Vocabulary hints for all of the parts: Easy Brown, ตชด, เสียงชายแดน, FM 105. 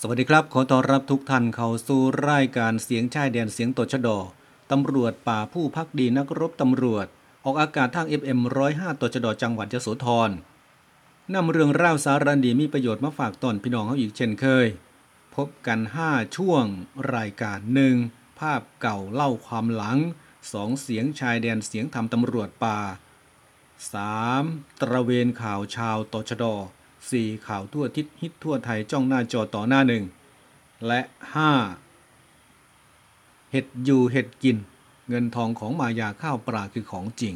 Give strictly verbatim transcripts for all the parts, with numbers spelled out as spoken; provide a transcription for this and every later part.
สวัสดีครับขอต้อนรับทุกท่านเข้าสู่รายการเสียงชายแดนเสียงตชดตำรวจป่าผู้ภักดีนักรบตำรวจออกอากาศทาง เอฟ เอ็ม หนึ่งศูนย์ห้าตชดจังหวัดยโสธรนำเรื่องราวสารดีมีประโยชน์มาฝากตอนพี่น้องเฮาอีกเช่นเคยพบกันห้าช่วงรายการหนึ่งภาพเก่าเล่าความหลังสองเสียงชายแดนเสียงธรรมตำรวจป่าสามตระเวนข่าวชาวตชดสี่ข่าวทั่วทิศฮิตทั่วไทยจ้องหน้าจอต่อหน้าหนึ่งและห้าเห็ดอยู่เห็ดกินเงินทองของมายาข้าวปลาคือของจริง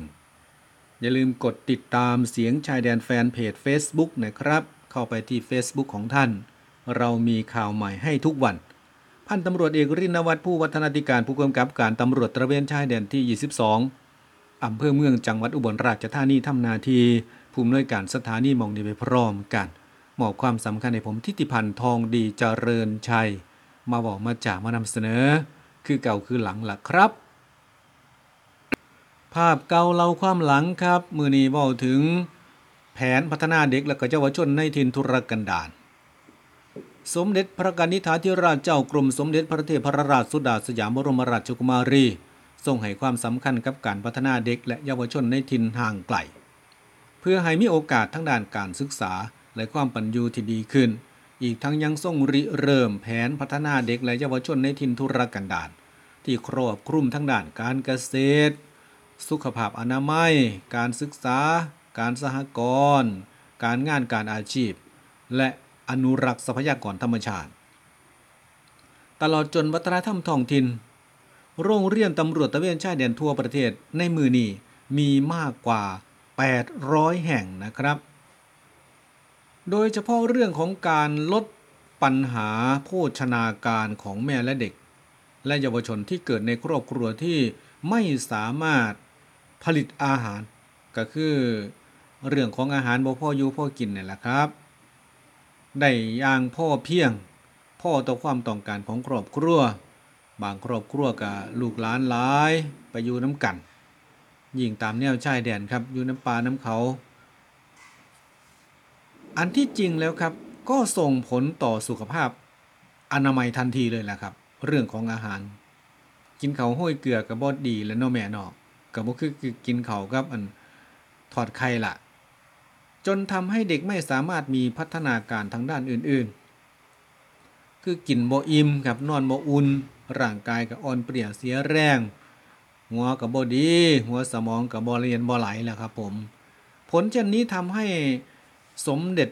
อย่าลืมกดติดตามเสียงชายแดนแฟนเพจ Facebook นะครับเข้าไปที่ Facebook ของท่านเรามีข่าวใหม่ให้ทุกวันพันตำรวจเอกรินวัฒน์ผู้วัฒนาธิการผู้กำกับการตำรวจตระเวนชายแดนที่ยี่สิบสองอำเภอเมืองจังหวัดอุบลราชธานีทำหน้าที่ผู้อำนวยการสถานีมองดีไปพร้อมกันมอบความสำคัญในผมทิติพันธ์ทองดีเจริญชัยมาบอกมาจ่ามานำเสนอคือเก่าคือหลังล่ะครับภาพเก่าเล่าความหลังครับมื้อนี้เว้าถึงแผนพัฒนาเด็กและเยาวชนในถิ่นทุรกันดารสมเด็จพระกนิษฐาธิราชเจ้ากรมสมเด็จพระเทพรัตนราชสุดาสยามบรมราชกุมารีทรงให้ความสำคัญกับการพัฒนาเด็กและเยาวชนในถิ่นห่างไกลเพื่อให้มีโอกาสทั้งด้านการศึกษาและความปัญญูที่ดีขึ้นอีกทั้งยังทรงริเริ่มแผนพัฒนาเด็กและเยาวชนในถิ่นทุรกันดารที่ครอบคลุมทั้งด้านการเกษตรสุขภาพอนามัยการศึกษาการสหกรณ์การงานการอาชีพและอนุรักษ์ทรัพยากรธรรมชาติตลอดจนวัฒนธรรมท้องถิ่นโรงเรียนตำรวจตระเวนชายแดนทั่วประเทศในมือนี้มีมากกว่าแปดร้อยแห่งนะครับโดยเฉพาะเรื่องของการลดปัญหาโภชนาการของแม่และเด็กและเยาวชนที่เกิดในครอบครัวที่ไม่สามารถผลิตอาหารก็คือเรื่องของอาหารบ่พออยู่พอกินนี่แหละครับได้อย่างพ่อเพียงพ่อต่อความต้องการของครอบครัวบางครอบครัวก็ลูกหลานหลายไปอยู่น้ำกันยิ่งตามแนวชายแดนครับอยู่น้ำป่าน้ำเขาอันที่จริงแล้วครับก็ส่งผลต่อสุขภาพอนามัยทันทีเลยแหละครับเรื่องของอาหารกินเขาห้อยเกลือกับบอดดีและนอแม่นอกกับก็คือกินเขาครับอันถอดไข่ละจนทำให้เด็กไม่สามารถมีพัฒนาการทางด้านอื่นๆคือกินบ่อิ่มครับนอนบ่อุ่นร่างกายก็อ่อนเปลี่ยเสียแรงหัวกับบ่ดีหัวสมองกับบ่เรียนบ่ไหลแล้วครับผมผลเช่นนี้ทำให้สมเด็จ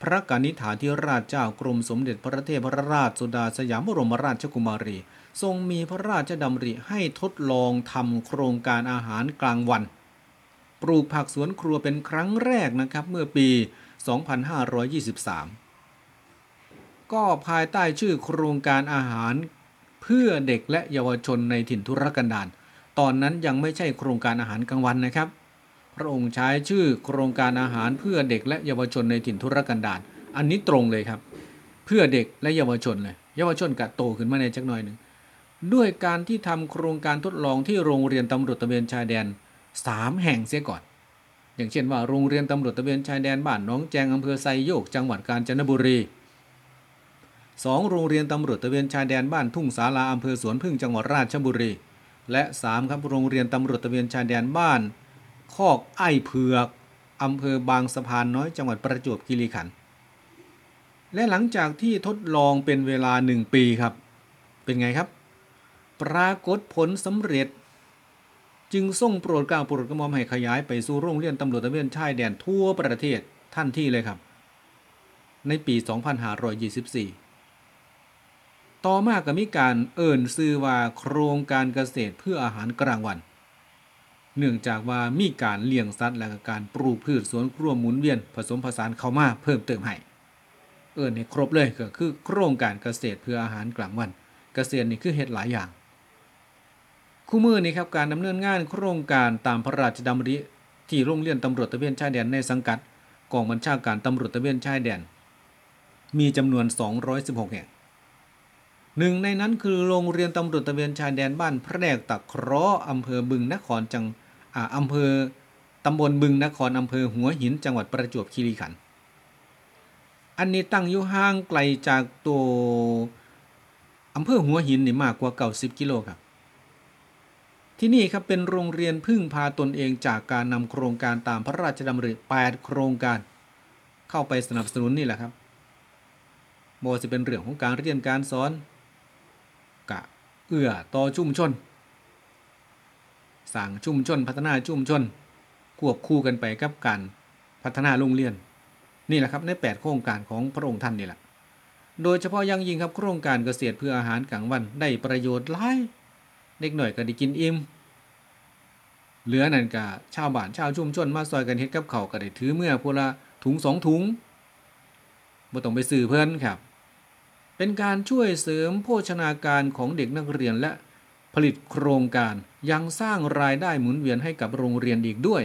พระกนิษฐาธิราชเจ้ากรมสมเด็จพระเทพรัตนราชสุดาสยามบรมราชกุมารีทรงมีพระราชดำริให้ทดลองทำโครงการอาหารกลางวันปลูกผักสวนครัวเป็นครั้งแรกนะครับเมื่อปีสองพันห้าร้อยยี่สิบสามก็ภายใต้ชื่อโครงการอาหารเพื่อเด็กและเยาวชนในถิ่นทุรกันดารตอนนั้นยังไม่ใช่โครงการอาหารกลางวันนะครับพระองค์ใช้ชื่อโครงการอาหารเพื่อเด็กและเยาวชนในถิ่นทุรกันดารอันนี้ตรงเลยครับเพื่อเด็กและเยาวชนเลยเยาวชนกะโตขึ้นมาในจักหน่อยหนึ่งด้วยการที่ทำโครงการทดลองที่โรงเรียนตำรวจตระเวนชายแดนสามแห่งเสียก่อนอย่างเช่นว่าโรงเรียนตำรวจตระเวนชายแดนบ้านหนองแจงอำเภอไซโยกจังหวัดกาญจนบุรีสองโรงเรียนตำรวจตระเวนชายแดนบ้านทุ่งศาลาอำเภอสวนพึ่งจังหวัดราชบุรีและสามครับโรงเรียนตำรวจตระเวนชายแดนบ้านคอกไอ้เผือกอำเภอบางสะพานน้อยจังหวัดประจวบคีรีขันธ์และหลังจากที่ทดลองเป็นเวลาหนึ่งปีครับเป็นไงครับปรากฏผลสำเร็จจึงส่งโปรดเกล้าโปรดกระหม่อมให้ขยายไปสู่โรงเรียนตำรวจตระเวนชายแดนทั่วประเทศทันทีเลยครับในปีสองพันห้าร้อยยี่สิบสี่ต่อมาก็มีการเอิ้นชื่อว่าโครงการเกษตรเพื่ออาหารกลางวันเนื่องจากว่ามีการเลี้ยงสัตว์และการปลูกพืชสวนครัวหมุนเวียนผสมผสานเข้ามาเพิ่มเติมให้เอิ้นให้ครบเลยก็คือโครงการเกษตรเพื่ออาหารกลางวันเกษตรนี่คือเฮ็ดหลายอย่างคู่มือนี่ครับการดำเนินงานโครงการตามพระราชดำริที่โรงเรียนตำรวจตระเวนชายแดนในสังกัดกองบัญชาการตำรวจตระเวนชายแดนมีจำนวนสองร้อยสิบหกแห่งหนึ่งในนั้นคือโรงเรียนตำรวจตระเวนชายแดนบ้านพระแดกตะเคราะห์อำเภอบึงนครจังอ่าอำเภอตำบลบึงนครอำเภอหัวหินจังหวัดประจวบคีรีขันธ์ อันนี้ตั้งอยู่ห่างไกลจากตัวอำเภอหัวหินนี่มากกว่าเก้าสิบกิโลครับที่นี่ครับเป็นโรงเรียนพึ่งพาตนเองจากการนำโครงการตามพระราชดำริแปดโครงการเข้าไปสนับสนุนนี่แหละครับบ่จะเป็นเรื่องของการเรียนการสอนกะเอื้อต่อชุมชนสร้างชุมชนพัฒนาชุมชนควบคู่กันไปกับการพัฒนาโรงเรียนนี่แหละครับในแปดโครงการของพระองค์ท่านนี่แหละโดยเฉพาะอย่างยิ่งครับโครงการเกษตรเพื่ออาหารกลางวันได้ประโยชน์หลายเด็กหน่อยก็ได้กินอิ่มเหลือนั่นก็ชาวบ้านชาวชุมชนมาซอยกันเฮ็ดกับข้าวก็ได้ถือเมื่อพวกละถุงสองถุงบ่ต้องไปซื้อเพิ่นครับเป็นการช่วยเสริมโภชนาการของเด็กนักเรียนและผลิตโครงการยังสร้างรายได้หมุนเวียนให้กับโรงเรียนอีกด้วย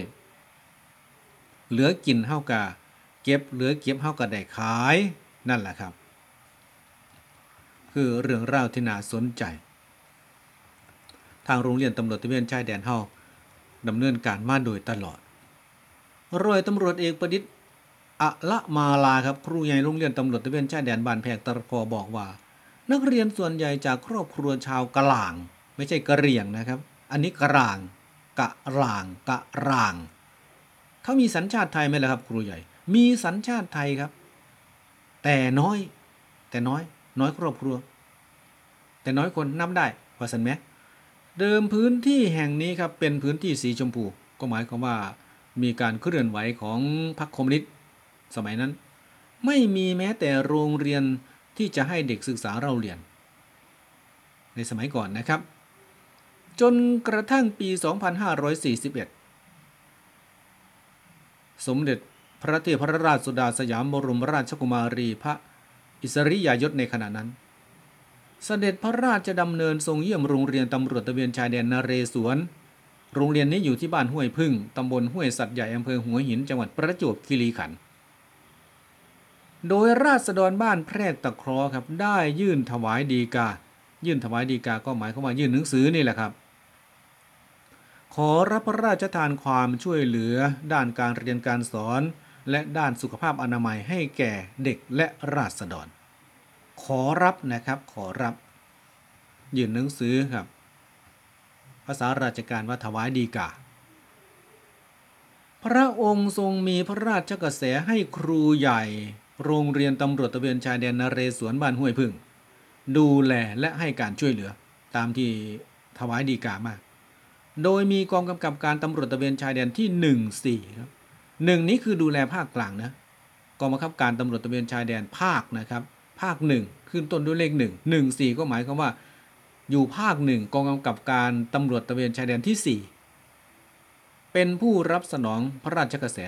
เหลือกินเฮากะเก็บเหลือเก็บเฮากะได้ขายนั่นแหละครับคือเรื่องราวที่น่าสนใจทางโรงเรียนตำรวจตระเวนชายแดนเฮาดำเนินการมาโดยตลอดร้อยตำรวจเอกประดิษฐ์อะละมาลาครับครูใหญ่โรงเรียนตำรวจตระเวนชายแดนบ้านแพกตะกอบอกว่านักเรียนส่วนใหญ่จากครอบครัวชาวกะหล่างไม่ใช่กะเหรี่ยงนะครับอันนี้กะหล่างกะหล่างกะหล่างเขามีสัญชาติไทยไหมล่ะครับครูใหญ่มีสัญชาติไทยครับแต่น้อยแต่น้อยน้อยครอบครัวแต่น้อยคนนับได้ว่าสันไหมเดิมพื้นที่แห่งนี้ครับเป็นพื้นที่สีชมพูก็หมายความว่ามีการเคลื่อนไหวของพรรคคอมมิวนิสต์สมัยนั้นไม่มีแม้แต่โรงเรียนที่จะให้เด็กศึกษาเล่าเรียนในสมัยก่อนนะครับจนกระทั่งปีสองพันห้าร้อยสี่สิบเอ็ดสมเด็จพระเทพรัตนสุดาสยามบรมราชกุมารีพระอิสริยยศในขณะนั้นเสด็จพระราชดำเนินทรงเยี่ยมโรงเรียนตำรวจตระเวนชายแดนนเรศวรโรงเรียนนี้อยู่ที่บ้านห้วยพึ่งตำบลห้วยสัตว์ใหญ่อำเภอหัวหินจังหวัดประจวบคีรีขันธ์โดยราษฎรบ้านแพรกตะคร้อครับได้ยื่นถวายฎีกายื่นถวายฎีกาก็หมายความว่ายื่นหนังสือนี่แหละครับขอรับพระราชทานความช่วยเหลือด้านการเรียนการสอนและด้านสุขภาพอนามัยให้แก่เด็กและราษฎรขอรับนะครับขอรับยื่นหนังสือครับภาษาราชการว่าถวายฎีกาพระองค์ทรงมีพระราชกระแสให้ครูใหญ่โรงเรียนตำรวจตระเวนชายแดนนเรศวรบ้านห้วยพึ่งดูแลและให้การช่วยเหลือตามที่ถวายฎีกามาโดยมีกองกำกับการตำรวจตระเวนชายแดนที่หนึ่ง สี่ครับหนึ่งนี้คือดูแลภาคกลางนะกองบังคับการตำรวจตระเวนชายแดนภาคนะครับภาคหนึ่งขึ้นต้นด้วยเลขหนึ่ง หนึ่ง สี่ก็หมายความว่าอยู่ภาคหนึ่งกองกำกับการตำรวจตระเวนชายแดนที่สี่เป็นผู้รับสนองพระราชกระแส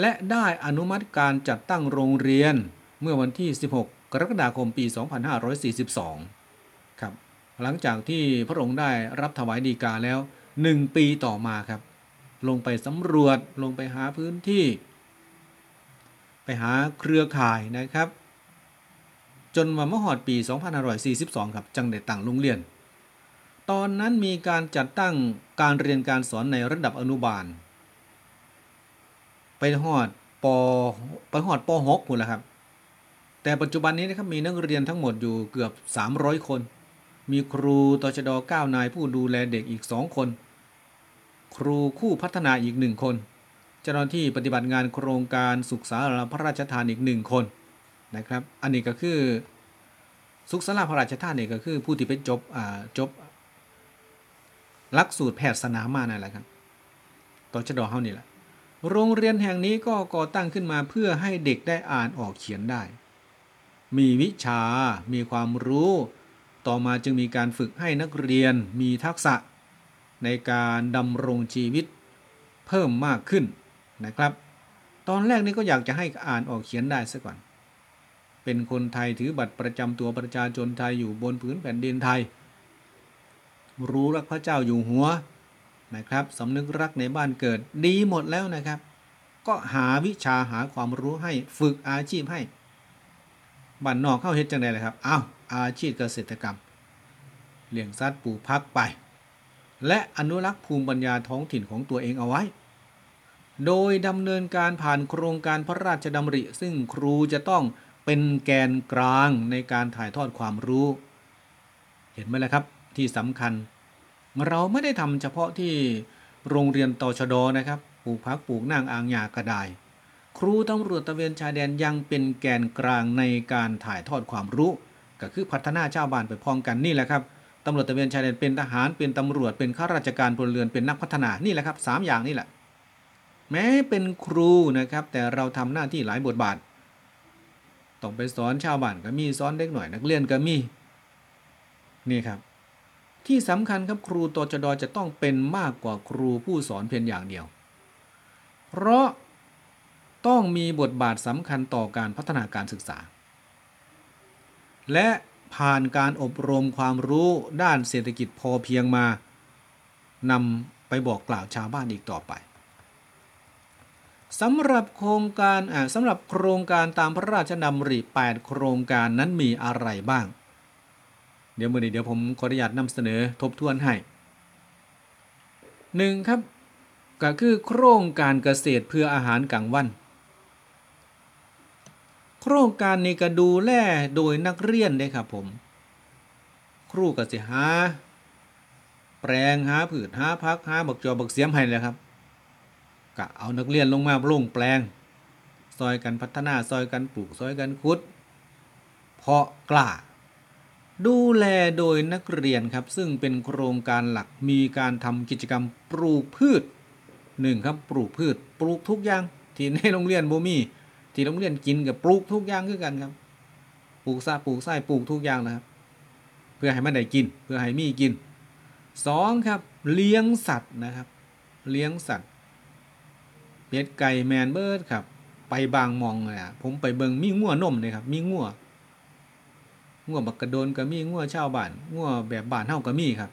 และได้อนุมัติการจัดตั้งโรงเรียนเมื่อวันที่สิบหกกรกฎาคมปีสองพันห้าร้อยสี่สิบสองครับหลังจากที่พระองค์ได้รับถวายฎีกาแล้วหนึ่งปีต่อมาครับลงไปสำรวจลงไปหาพื้นที่ไปหาเครือข่ายนะครับจนมาเมื่อหอดปีสองพันห้าร้อยสี่สิบสองครับจังได้ตั้งโรงเรียนตอนนั้นมีการจัดตั้งการเรียนการสอนในระดับอนุบาลไปหอดปไปหอดป.หกหมดแล้วครับแต่ปัจจุบันนี้นะครับมีนักเรียนทั้งหมดอยู่เกือบสามร้อยคนมีครูตชดเก้านายผู้ดูแลเด็กอีกสองคนครูคู่พัฒนาอีกหนึ่งคนเจ้าหน้าที่ปฏิบัติงานโครงการสุขศาลาพระราชทานอีกหนึ่งคนนะครับอันนี้ก็คือสุขศาลาพระราชทานนี่ก็คือผู้ที่ไปจบอ่าจบหลักสูตรแพทย์สนามมานั่นแหละครับตชดเฮานี่แหละโรงเรียนแห่งนี้ก็ก่อตั้งขึ้นมาเพื่อให้เด็กได้อ่านออกเขียนได้มีวิชามีความรู้ต่อมาจึงมีการฝึกให้นักเรียนมีทักษะในการดำรงชีวิตเพิ่มมากขึ้นนะครับตอนแรกนี้ก็อยากจะให้อ่านออกเขียนได้ซะก่อนเป็นคนไทยถือบัตรประจำตัวประชาชนไทยอยู่บนพื้นแผ่นดินไทยรู้รักพระเจ้าอยู่หัวนะครับสำนึกรักในบ้านเกิดดีหมดแล้วนะครับก็หาวิชาหาความรู้ให้ฝึกอาชีพให้บ้านนอกเข้าเฮ็ดจังได๋ล่ะครับอ้าวอาชีพเกษตรกรรมเลี้ยงสัตว์ปลูกผักไปและอนุรักษ์ภูมิปัญญาท้องถิ่นของตัวเองเอาไว้ โดยดำเนินการผ่านโครงการพระราชดำริซึ่งครูจะต้องเป็นแกนกลางในการถ่ายทอดความรู้เห็นไหมล่ะครับที่สำคัญเราไม่ได้ทำเฉพาะที่โรงเรียนตชดนะครับปลูกผักปลูกนางอ่างหญ้าก็ได้ครูตำรวจตระเวนชายแดนยังเป็นแกนกลางในการถ่ายทอดความรู้ก็คือพัฒนาชาวบ้านไปพร้อมกันนี่แหละครับตำรวจตระเวนชายแดนเป็นทหารเป็นตำรวจเป็นข้าราชการพลเรือนเป็นนักพัฒนานี่แหละครับสามอย่างนี่แหละแม้เป็นครูนะครับแต่เราทำหน้าที่หลายบทบาทต้องไปสอนชาวบ้านก็มีสอนเด็กหน่อยนักเรียนก็มีนี่ครับที่สำคัญครับครูตชด.จะต้องเป็นมากกว่าครูผู้สอนเพียงอย่างเดียวเพราะต้องมีบทบาทสำคัญต่อการพัฒนาการศึกษาและผ่านการอบรมความรู้ด้านเศรษฐกิจพอเพียงมานำไปบอกกล่าวชาวบ้านอีกต่อไปสำหรับโครงการอ่าสำหรับโครงการตามพระราชดำริแปดโครงการนั้นมีอะไรบ้างเดี๋ยวมื้อนี้เดี๋ยวผมขออนุญาตนำเสนอทบทวนให้หนึ่งครับก็คือโครงการเกษตรเพื่ออาหารกลางวันโครงการนี้ก็ดูแลโดยนักเรียนเด้ครับผมครูก็สิหาแปลงหาพืชหาผักหาบักจอบักเสียมให้แล้วครับก็เอานักเรียนลงมาลงแปลงซอยกันพัฒนาซอยกันปลูกซอยกันขุดเพาะกล้าดูแลโดยนักเรียนครับซึ่งเป็นโครงการหลักมีการทำกิจกรรมปลูกพืชหนึ่งครับปลูกพืชปลูกทุกอย่างที่ในโรงเรียนบ่มีที่โรงเรียนกินกับปลูกทุกอย่างคือกันครับปลูกซาปลูกไส้ปลูกทุกอย่างนะครับเพื่อให้มันได้กินเพื่อให้มีกินสองครับเลี้ยงสัตว์นะครับเลี้ยงสัตว์เป็ดไก่แมนเบิร์ดครับไปบางมองเลยอ่ะผมไปเบิงมีงัวนมเลยครับมีงัวงัวบักกระโดนก็มีงัวชาวบ้านงัวแบบบ้านเฮาก็มีครับ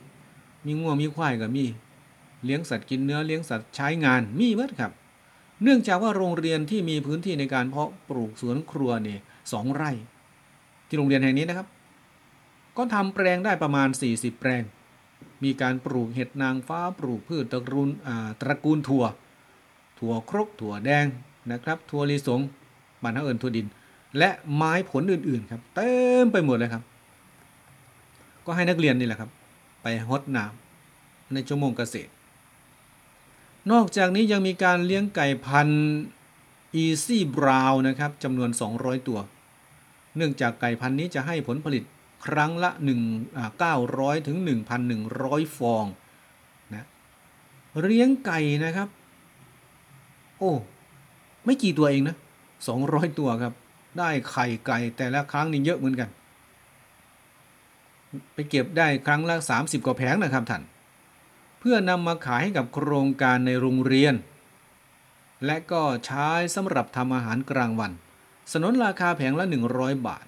มีงัวมีควายก็มีเลี้ยงสัตว์กินเนื้อเลี้ยงสัตว์ใช้งานมีเบิร์ดครับเนื่องจากว่าโรงเรียนที่มีพื้นที่ในการเพาะปลูกสวนครัวนี่สองไร่ที่โรงเรียนแห่งนี้นะครับก็ทำแปลงได้ประมาณสี่สิบแปลงมีการปลูกเห็ดนางฟ้าปลูกพืชตระกูลอ่าตระกูลถั่วถั่วครกถั่วแดงนะครับถั่วลิสงบ้านเฮาเอิ้นถั่วดินและไม้ผลอื่นๆครับเต็มไปหมดเลยครับก็ให้นักเรียนนี่แหละครับไปรดน้ำในชั่วโมงเกษตรนอกจากนี้ยังมีการเลี้ยงไก่พันธุ์ Easy Brown นะครับจำนวนสองร้อยตัวเนื่องจากไก่พันธุ์นี้จะให้ผลผลิตครั้งละหนึ่งอ่าเก้าร้อยถึง หนึ่งพันหนึ่งร้อย ฟองนะเลี้ยงไก่นะครับโอ้ไม่กี่ตัวเองนะสองร้อยตัวครับได้ไข่ไก่แต่ละครั้งนี่เยอะเหมือนกันไปเก็บได้ครั้งละสามสิบกว่าแผงนะครับท่านเพื่อนำมาขายให้กับโครงการในโรงเรียนและก็ใช้สำหรับทำอาหารกลางวันสนนราคาแผงละหนึ่งร้อยบาท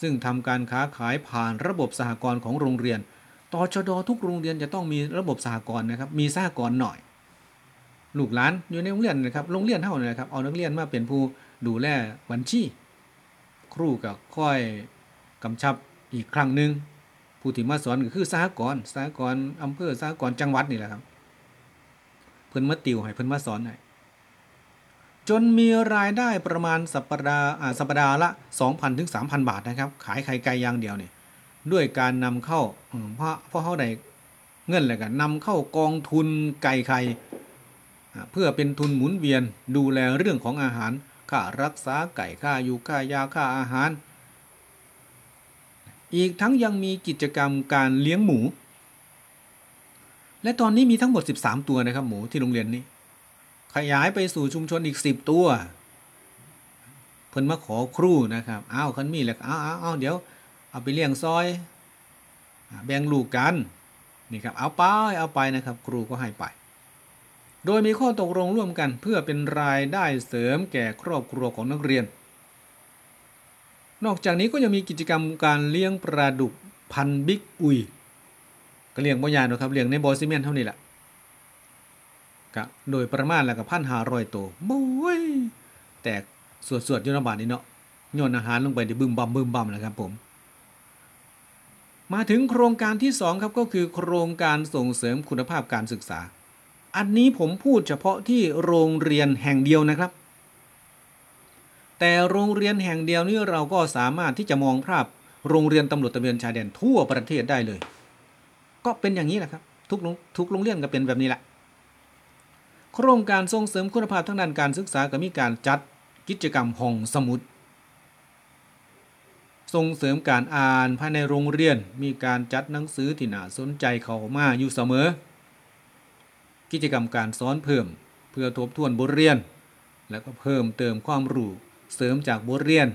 ซึ่งทำการค้าขายผ่านระบบสหกรณ์ของโรงเรียนตชด.ทุกโรงเรียนจะต้องมีระบบสหกรณ์นะครับมีสหกรณ์หน่อยลูกหลานอยู่ในโรงเรียนนะครับโรงเรียนเท่านั้นนะครับเอานักเรียนมาเป็นผู้ดูแลบัญชีครูก็ค่อยกำชับอีกครั้งหนึ่งผู้ที่มาสอนก็คือสหกรณ์สหกรณ์อำเภอสหกรณ์จังหวัดนี่แหละครับเพิ่นมาติวให้เพิ่นมาสอนให้จนมีรายได้ประมาณสัปดาห์อ่าสัปดาห์ละ สองพัน ถึง สามพัน บาทนะครับขายไข่ไก่อย่างเดียวนี่ด้วยการนำเข้าเพราะเพราะเฮาได้เงินแล้วก็นำเข้ากองทุนไก่ไข่เพื่อเป็นทุนหมุนเวียนดูแลเรื่องของอาหารค่ารักษาไก่ค่าอยู่ค่ายาค่าอาหารอีกทั้งยังมีกิจกรรมการเลี้ยงหมูและตอนนี้มีทั้งหมดสิบสามตัวนะครับหมูที่โรงเรียนนี้ขยายไปสู่ชุมชนอีกสิบตัวเพิ่นมาขอครูนะครับอ้าวคันมีแหละอ้าวอ้าวเดี๋ยวเอาไปเลี้ยงซอยแบ่งลูกกันนี่ครับเอาไปเอาไปนะครับครูก็ให้ไปโดยมีข้อตกลงร่วมกันเพื่อเป็นรายได้เสริมแก่ครอบครัวของนักเรียนนอกจากนี้ก็ยังมีกิจกรรมการเลี้ยงปลาดุกพันบิ๊กอุยก็เลี้ยงบ่ยากนะครับเลี้ยงในบ่อซีเมนต์เท่านี้แหละก็โดยประมาณแล้วก็ หนึ่งพันห้าร้อย ตัวโอ้ยแตกสวดๆอยู่ในบ้านนี่เนาะโยนอาหารลงไปดิบึ้มบั่มบึ้มบั่มนะครับผมมาถึงโครงการที่สองครับก็คือโครงการส่งเสริมคุณภาพการศึกษา อันนี้ผมพูดเฉพาะที่โรงเรียนแห่งเดียวนะครับแต่โรงเรียนแห่งเดียวนี้เราก็สามารถที่จะมองภาพโรงเรียนตำรวจตระเวนชายแดนทั่วประเทศได้เลยก็เป็นอย่างนี้แหละครับทุกทุกโรงเรียนก็เป็นแบบนี้แหละโครงการส่งเสริมคุณภาพทางด้านการศึกษาก็มีการจัดกิจกรรมห้องสมุดส่งเสริมการอ่านภายในโรงเรียนมีการจัดหนังสือที่น่าสนใจเข้ามาอยู่เสมอกิจกรรมการสอนเพิ่มเพื่อทบทวนบทเรียนและก็เพิ่มเติมความรู้เสริมจากบทเรียน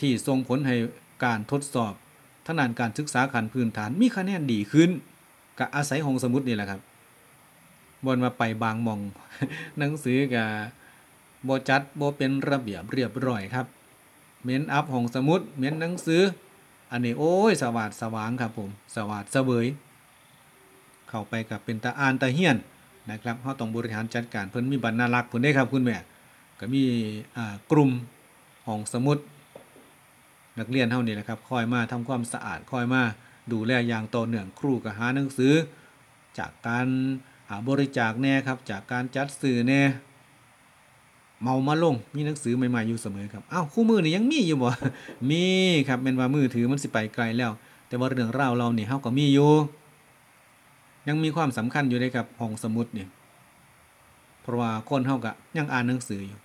ที่ส่งผลให้การทดสอบทางด้านการศึกษาขั้นพื้นฐานมีคะแนนดีขึ้นกับอาศัยห้องสมุดนี่แหละครับบนมาไปบางมองหนังสือกับบ่จัดบ่เป็นระเบียบเรียบร้อยครับเม้นอัพห้องสมุดเม้นหนังสืออันนี้โอ้ยสว่างสว่างครับผมสว่างเสวยเข้าไปกับเป็นตาอ่านตาเฮียนนะครับเขาต้องบริหารจัดการเพิ่นมีบรรณารักษ์เพิ่นได้ครับคุณแม่ก็มีกลุ่มห้องสมุดนักเรียนเท่านี้แหละครับคอยมาทำความสะอาดคอยมาดูแลอย่างต่อเนื่องครูก็หาหนังสือจากการบริจาคแน่ครับจากการจัดสื่อแน่เมามาลงมีหนังสือใหม่ๆอยู่เสมอครับอ้าวคู่มือนี่ยังมีอยู่บ่มีครับแม่นว่ามือถือมันสิไปไกลแล้วแต่ว่าเรื่องราวเราเนี่ยเฮาก็มีอยู่ยังมีความสำคัญอยู่เลยครับห้องสมุดเนี่ยเพราะว่าคนเฮาก็ยังอ่านหนังสืออยู่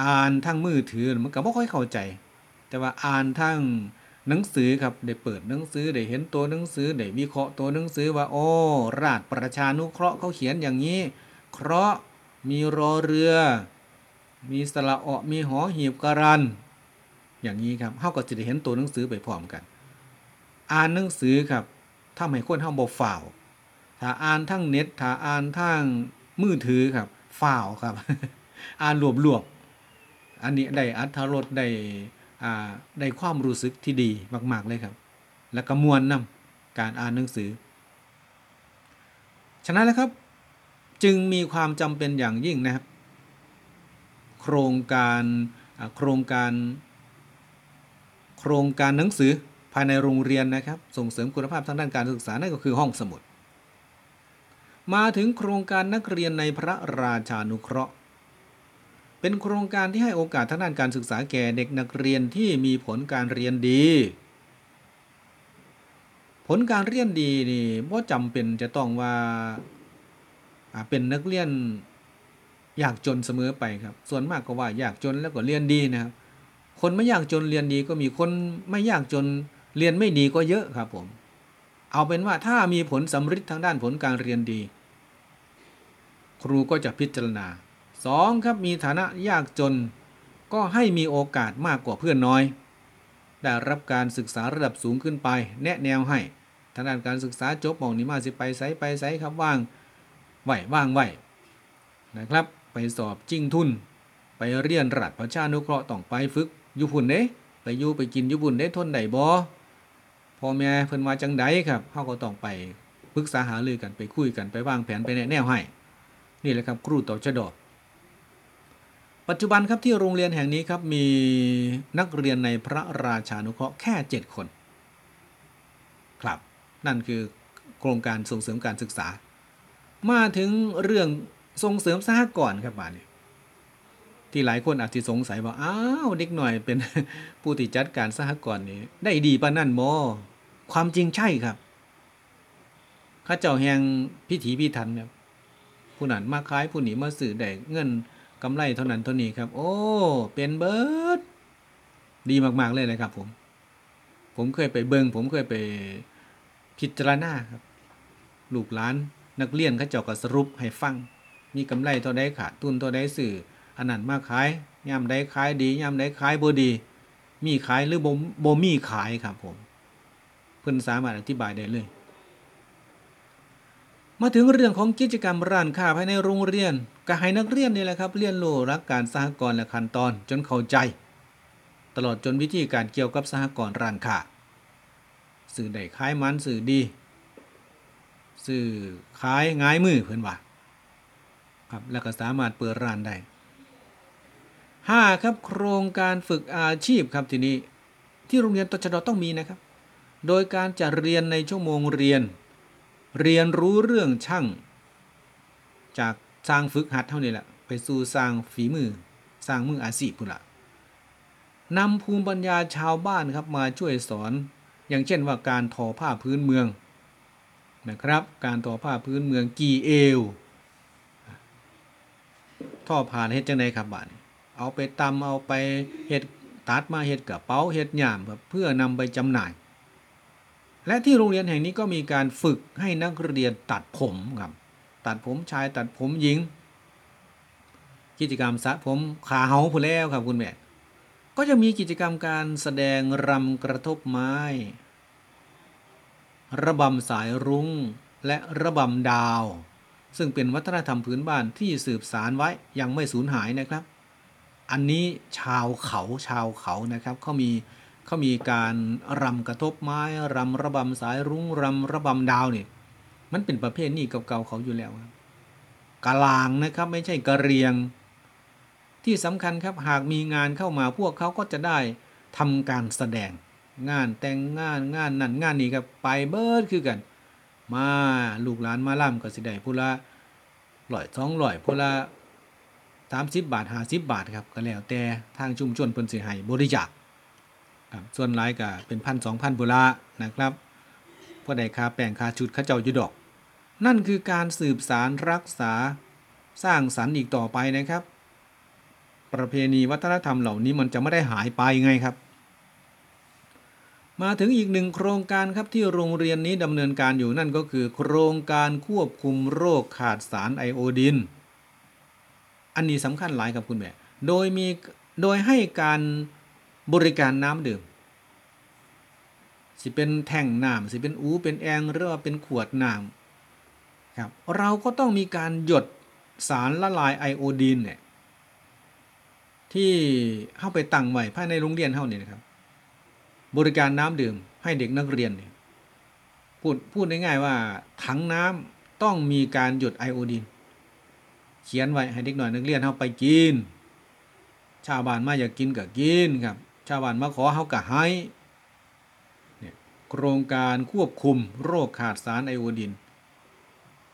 อ่านทางมือถือมันก็บ่ค่อยเข้าใจแต่ว่าอ่านทางหนังสือครับได้เปิดหนังสือได้เห็นตัวหนังสือได้วิเคราะห์ตัวหนังสือว่าโอ้ราษฎร์ประชานุเคราะห์เขาเขียนอย่างนี้เคราะห์มีรอเรือมีสระอะมีหอหีบการันอย่างนี้ครับเฮาก็จะได้เห็นตัวหนังสือไปพร้อมกันอ่านหนังสือครับทำให้คนเฮาบ่ฝ่าวถ้าอ่านทั้งเน็ตถ้าอ่านทั้งมือถือครับฝ่าวครับ อ่านรวบๆอันนี้ได้อรรถรสได้อ่าได้ความรู้สึกที่ดีมากๆเลยครับและก็ม่วนนำการอ่านหนังสือฉะนั้นแล้วครับจึงมีความจำเป็นอย่างยิ่งนะครับโครงการโครงการโครงการหนังสือภายในโรงเรียนนะครับส่งเสริมคุณภาพทางด้านการศึกษานั่นก็คือห้องสมุดมาถึงโครงการนักเรียนในพระราชานุเคราะห์เป็นโครงการที่ให้โอกาสทางด้านการศึกษาแก่เด็กนักเรียนที่มีผลการเรียนดีผลการเรียนดีนี่บ่จำเป็นจะต้องว่าเป็นนักเรียนยากจนเสมอไปครับส่วนมากก็ว่ายากจนแล้วก็เรียนดีนะครับคนไม่ยากจนเรียนดีก็มีคนไม่ยากจนเรียนไม่ดีก็เยอะครับผมเอาเป็นว่าถ้ามีผลสัมฤทธิ์ทางด้านผลการเรียนดีครูก็จะพิจารณาสองครับมีฐานะยากจนก็ให้มีโอกาสมากกว่าเพื่อนน้อยได้รับการศึกษาระดับสูงขึ้นไปแนะแนวให้ทางด้านการศึกษาจบมองนี้มาสิไปไสไปไสครับว่างไหวว่างไหวนะครับไปสอบจิ่งทุนไปเรียนรัฐประชานุเคราะห์ต้องไปฝึกอยู่พุ่นเด้ไปอยู่ไปกินอยู่พุ่นได้ทนได้บ่พ่อแม่เพิ่นว่าจังไดครับเฮาก็ต้องไปปรึกษาหารือกันไปคุยกันไปวางแผนไปแนะแนวให้นี่แหละครับครูตชด.ปัจจุบันครับที่โรงเรียนแห่งนี้ครับมีนักเรียนในพระราชานุเคราะห์แค่เจ็ดคนครับนั่นคือโครงการส่งเสริมการศึกษามาถึงเรื่องส่งเสริมสหกรณ์ครับมาเนี่ยที่หลายคนอาจจะสงสัยว่าอ้าวเด็กหน่อยเป็นผู้ที่จัดการสหกรณ์นี้ได้ดีปะนั่นบ่ความจริงใช่ครับข้าเจ้าแห่งพิถีพิถันครับผู้นั้นมาขายผู้นี้มาซื้อได้เงินกำไรเท่านั้นเท่านี้ครับโอ้เป็นเบิร์ดดีมากๆเลยนะครับผมผมเคยไปเบิงผมเคยไปพิจารณาครับลูกหลานนักเรียนเขาเจาะกระสรุปให้ฟังมีกำไรเท่าใดขาดทุนเท่าใดสื่ออันนั้นมาขายย่ำใดขายดีย่ำใดขายบ่ดีมีขายหรือบ่บ่มีขายครับผมเพิ่นสามารถอธิบายได้เลยมาถึงเรื่องของกิจกรรมร้านค้าภายในโรงเรียนก็ให้นักเรียนนี่แหละครับเรียนรู้รักการสหกรณ์และขั้นตอนจนเข้าใจตลอดจนวิธีการเกี่ยวกับสหกรณ์ร้านค้าสื่อใดขายมันสื่อดีสื่อขายง่ายมือเพิ่นว่าครับแล้วก็สามารถเปิดร้านได้ห้าครับโครงการฝึกอาชีพครับทีนี้ที่โรงเรียนตชด.ต้องมีนะครับโดยการจัดเรียนในชั่วโมงเรียนเรียนรู้เรื่องช่าง จากสร้างฝึกหัดเท่านี้แหละไปสู่สร้างฝีมือสร้างมืออาชีพพุ่นละนำภูมิปัญญาชาวบ้านครับมาช่วยสอนอย่างเช่นว่าการทอผ้าพื้นเมืองนะครับการทอผ้าพื้นเมืองกี่เอวทอผ่านเฮ็ดจังไดครับบ้านเอาไปตำเอาไปเฮ็ดตัดมาเฮ็ดกระเป๋าเฮ็ดหยามครับเพื่อนำไปจำหน่ายและที่โรงเรียนแห่งนี้ก็มีการฝึกให้นักเรียนตัดผมครับตัดผมชายตัดผมหญิงกิจกรรมสระผมขาเฮาพูดแล้วครับคุณแม่ก็จะมีกิจกรรมการแสดงรำกระทบไม้ระบำสายรุ้งและระบำดาวซึ่งเป็นวัฒนธรรมพื้นบ้านที่สืบสานไว้ยังไม่สูญหายนะครับอันนี้ชาวเขาชาวเขานะครับเขามีเขามีการรำกระทบไม้รำระบำสายรุ้งรำระบำดาวเนี่ยมันเป็นประเภทนี่เก่าๆเขาอยู่แล้วครับกะลางนะครับไม่ใช่กะเรียงที่สำคัญครับหากมีงานเข้ามาพวกเขาก็จะได้ทำการแสดงงานแต่งงานงานนั่นงานนี้ครับไปเบิดคือกันมาลูกหลานมาล่ำก็สิได้พูละร้อยสองร้อยพูละสามสิบบาทห้าสิบบาทครับก็แล้วแต่ทางชุมชนเพิ่นสิให้บริจาคครับส่วนหลายก็เป็นพันสองพันพูละนะครับพอได้ค่าแป้งค่าชุดค่าเจ้าอยู่ดอกนั่นคือการสืบสานรักษาสร้างสรรค์อีกต่อไปนะครับประเพณีวัฒนธรรมเหล่านี้มันจะไม่ได้หายไปไงครับมาถึงอีกหนึ่งโครงการครับที่โรงเรียนนี้ดำเนินการอยู่นั่นก็คือโครงการควบคุมโรคขาดสารไอโอดีนอันนี้สำคัญหลายครับคุณแม่โดยมีโดยให้การบริการน้ำดื่มสิเป็นแท่งน้ำสิเป็นอูเป็นแองหรือว่าเป็นขวดน้ำครับเราก็ต้องมีการหยดสารละลายไอโอดีนเนี่ยที่เข้าไปตั้งไว้ภายในโรงเรียนเท่านี้นะครับบริการน้ำดื่มให้เด็กนักเรียนเนี่ยพูดพูดง่ายๆว่าถังน้ำต้องมีการหยดไอโอดีนเขียนไว้ให้เด็กหน่อยนักเรียนเข้าไปกินชาวบ้านมาอยากกินก็กินครับชาวบ้านมาขอเข้าก็ให้เนี่ยโครงการควบคุมโรคขาดสารไอโอดีน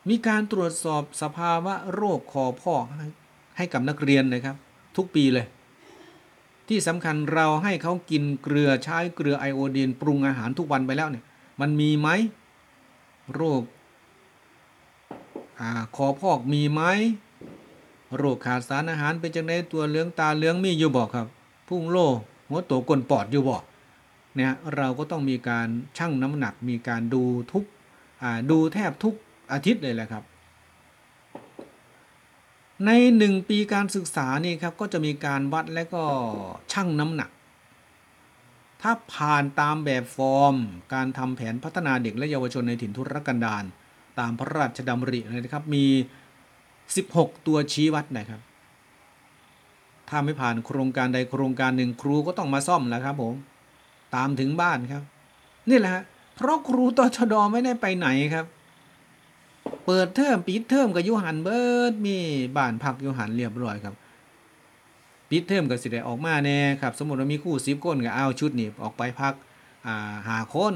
มีการตรวจสอบสภาวะโรคคอพอกให้กับนักเรียนนะครับทุกปีเลยที่สำคัญเราให้เขากินเกลือใช้เกลือไอโอดีนปรุงอาหารทุกวันไปแล้วเนี่ยมันมีไหมโรคอ่าคอพอกมีไหมโรคขาดสารอาหารเป็นจังไดตัวเหลืองตาเหลืองมีอยู่บอกครับพุ่งโลหัวโตกลนปอดอยู่บอกเนี่ยเราก็ต้องมีการชั่งน้ำหนักมีการดูทุกอ่าดูแทบทุกอาทิตย์เลยแหละครับในหนึ่งปีการศึกษานี่ครับก็จะมีการวัดและก็ชั่งน้ำหนักถ้าผ่านตามแบบฟอร์มการทำแผนพัฒนาเด็กและเยาวชนในถิ่นทุรกันดารตามพระราชดำริเลยนะครับมีสิบหกตัวชี้วัดนะครับถ้าไม่ผ่านโครงการใดโครงการหนึ่งครูก็ต้องมาซ่อมแล้วครับผมตามถึงบ้านครับนี่แหละฮะเพราะครูตชด.ไม่ได้ไปไหนครับเปิดเทอมปิดเทอมกับยูหันเบิร์ดมีบ้านพักยูหันเรียบร้อยครับปิดเทอมกับสิได้ออกมาแน่ครับสมมติว่ามีคู่สิบคนกับเอาชุดนี่ออกไปพักหาคน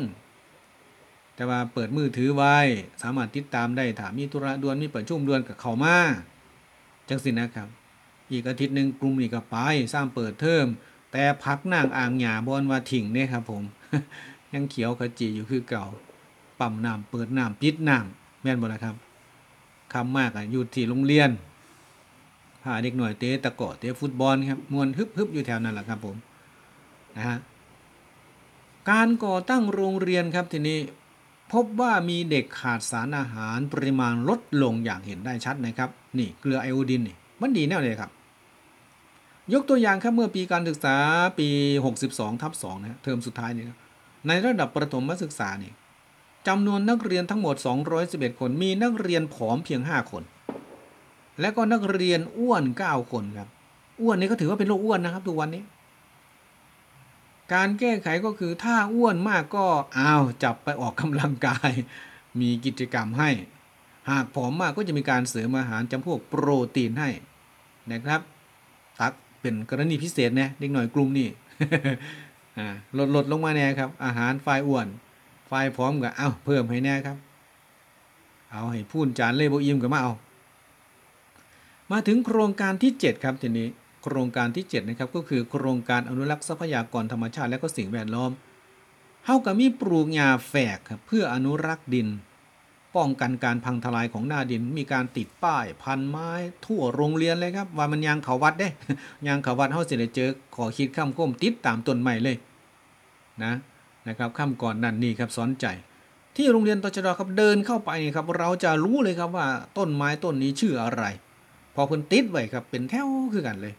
แต่ว่าเปิดมือถือไว้สามารถติดตามได้ถามมีธุระด่วนมีประชุมด่วนกับเขามาจังสินะครับอีกอาทิตย์หนึ่งกลุ่มนี่ก็ไปสร้างเปิดเทอมแต่พักนั่งอ่างหญ้าบอนว่าถิ่งเนี่ยครับผมยังเขียวขจีอยู่คือเก่าปั๊มน้ำเปิดน้ำปิดน้ำแม่นบ่ล่ะครับคำมากอ่ะอยู่ที่โรงเรียนพาเด็กหน่อยเตะตะกร้อเตะฟุตบอลครับมวนฮึบๆอยู่แถวนั้นแหละครับผมนะฮะการก่อตั้งโรงเรียนครับทีนี้พบว่ามีเด็กขาดสารอาหารปริมาณลดลงอย่างเห็นได้ชัดนะครับนี่เกลือไอโอดีนนี่มันดีแน่เลยครับยกตัวอย่างครับเมื่อปีการศึกษาปี หกสิบสองทับสอง นะเทอมสุดท้ายนี่นะในระดับประถมศึกษานี่จำนวนนักเรียนทั้งหมดสองร้อยสิบเอ็ดคนมีนักเรียนผอมเพียงห้าคนและก็นักเรียนอ้วนเก้าคนครับอ้วนนี่ก็ถือว่าเป็นโรคอ้วนนะครับทุกวันนี้การแก้ไขก็คือถ้าอ้วนมากก็อ้าวจับไปออกกำลังกายมีกิจกรรมให้หากผอมมากก็จะมีการเสริมอาหารจำพวกโปรตีนให้นะครับตักเป็นกรณีพิเศษนะเด็กหน่อยกลุ่มนี่ ลดลดลงมาแน่ครับอาหารไฟอ้วนไฟพร้อมกับเอาเพิ่มให้แน่ครับเอาให้พูนจานเล่โบอิมกับมาเอา มาถึงโครงการที่เจ็ดครับทีนี้โครงการที่เจ็ดนะครับก็คือโครงการอนุรักษ์ทรัพยากรธรรมชาติและก็สิ่งแวดล้อมเฮาก็มีปลูกหญ้าแฝกครับเพื่ออนุรักษ์ดินป้องกันการพังทลายของหน้าดินมีการติดป้ายพันไม้ทั่วโรงเรียนเลยครับว่ามันยางเขาวัดเด้ยางเขาวัดเฮาสิได้เจอขอคิดคำก้มติดตามต้นไม้เลยนะนะครับค่ำก่อนนั่นนี่ครับสอนใจที่โรงเรียนตชดครับเดินเข้าไปครับเราจะรู้เลยครับว่าต้นไม้ต้นนี้ชื่ออะไรพอเพิ่นติดไว้ครับเป็นแถวคือกันเลย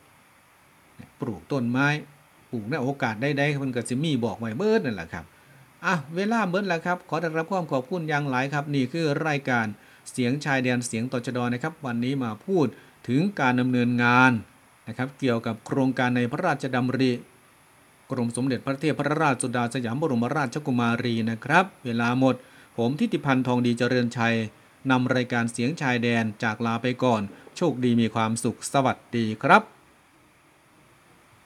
ปลูกต้นไม้ปลูกในโอกาสได้ได้เพิ่นก็สิมีบอกไว้เบิดนั่นแหละครับอ่ะเวลาเบิดแล้วครับขอได้รับความขอบคุณอย่างหลายครับนี่คือรายการเสียงชายแดนเสียงตชดนะครับวันนี้มาพูดถึงการดำเนินงานนะครับเกี่ยวกับโครงการในพระราชดำริกรมสมเด็จพระเทพรัตนราชสุดาสยามบรมราชกุมารีนะครับเวลาหมดผมทิติพันธ์ทองดีเจริญชัยนำรายการเสียงชายแดนจากลาไปก่อนโชคดีมีความสุขสวัสดีครับ